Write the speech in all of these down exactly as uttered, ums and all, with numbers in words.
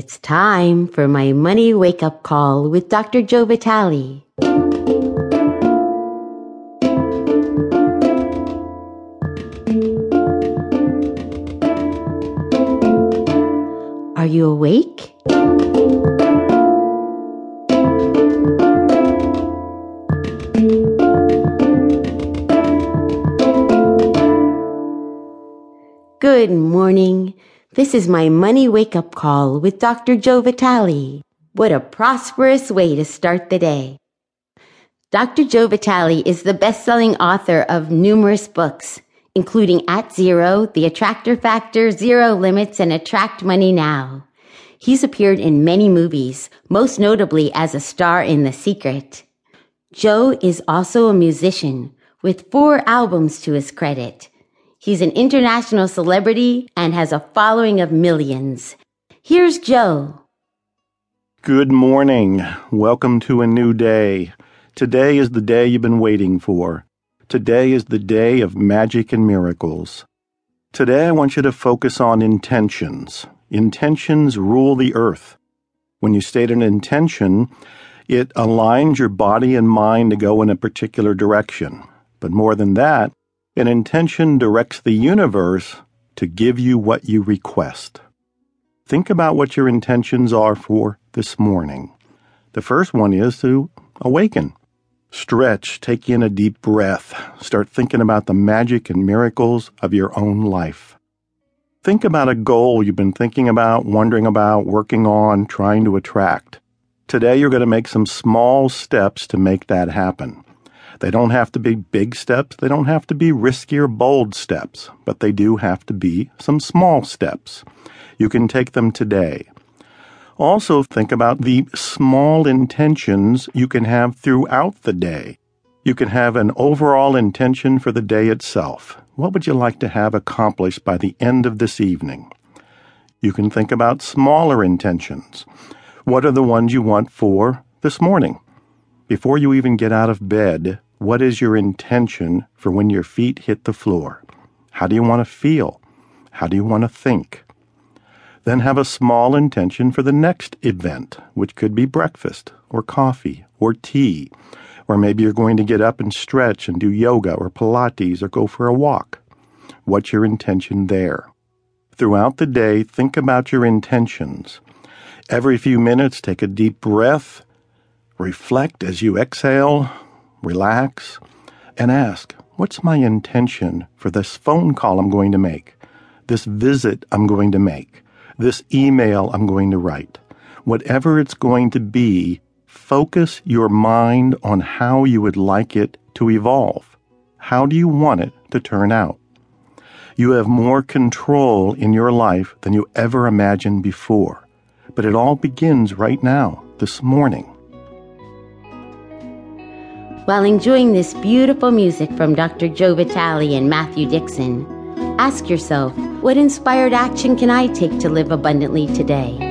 It's time for my money wake-up call with Doctor Joe Vitale. Are you awake? Good morning. This is my Money Wake-Up Call with Doctor Joe Vitale. What a prosperous way to start the day. Doctor Joe Vitale is the best-selling author of numerous books, including At Zero, The Attractor Factor, Zero Limits, and Attract Money Now. He's appeared in many movies, most notably as a star in The Secret. Joe is also a musician, with four albums to his credit. He's an international celebrity and has a following of millions. Here's Joe. Good morning. Welcome to a new day. Today is the day you've been waiting for. Today is the day of magic and miracles. Today I want you to focus on intentions. Intentions rule the earth. When you state an intention, it aligns your body and mind to go in a particular direction. But more than that, an intention directs the universe to give you what you request. Think about what your intentions are for this morning. The first one is to awaken. Stretch, take in a deep breath. Start thinking about the magic and miracles of your own life. Think about a goal you've been thinking about, wondering about, working on, trying to attract. Today you're going to make some small steps to make that happen. They don't have to be big steps, they don't have to be risky or bold steps, but they do have to be some small steps. You can take them today. Also think about the small intentions you can have throughout the day. You can have an overall intention for the day itself. What would you like to have accomplished by the end of this evening? You can think about smaller intentions. What are the ones you want for this morning? Before you even get out of bed, what is your intention for when your feet hit the floor? How do you want to feel? How do you want to think? Then have a small intention for the next event, which could be breakfast or coffee or tea, or maybe you're going to get up and stretch and do yoga or Pilates or go for a walk. What's your intention there? Throughout the day, think about your intentions. Every few minutes, take a deep breath. Reflect as you exhale, relax, and ask, what's my intention for this phone call I'm going to make, this visit I'm going to make, this email I'm going to write? Whatever it's going to be, focus your mind on how you would like it to evolve. How do you want it to turn out? You have more control in your life than you ever imagined before, but it all begins right now, this morning. While enjoying this beautiful music from Doctor Joe Vitale and Matthew Dixon, ask yourself, what inspired action can I take to live abundantly today?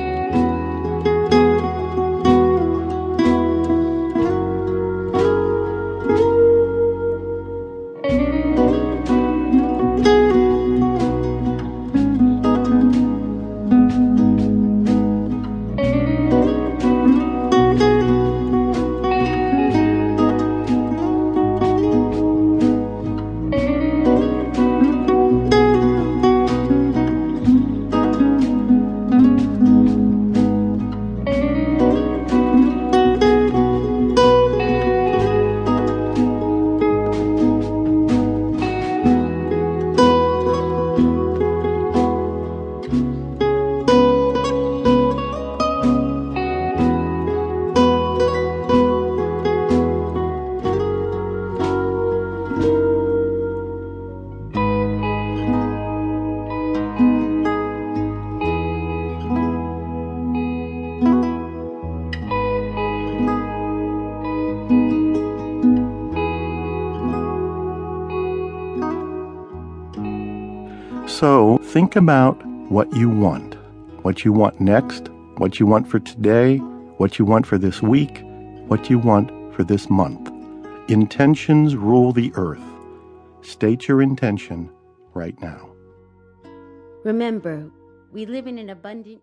So think about what you want, what you want next, what you want for today, what you want for this week, what you want for this month. Intentions rule the earth. State your intention right now. Remember, we live in an abundant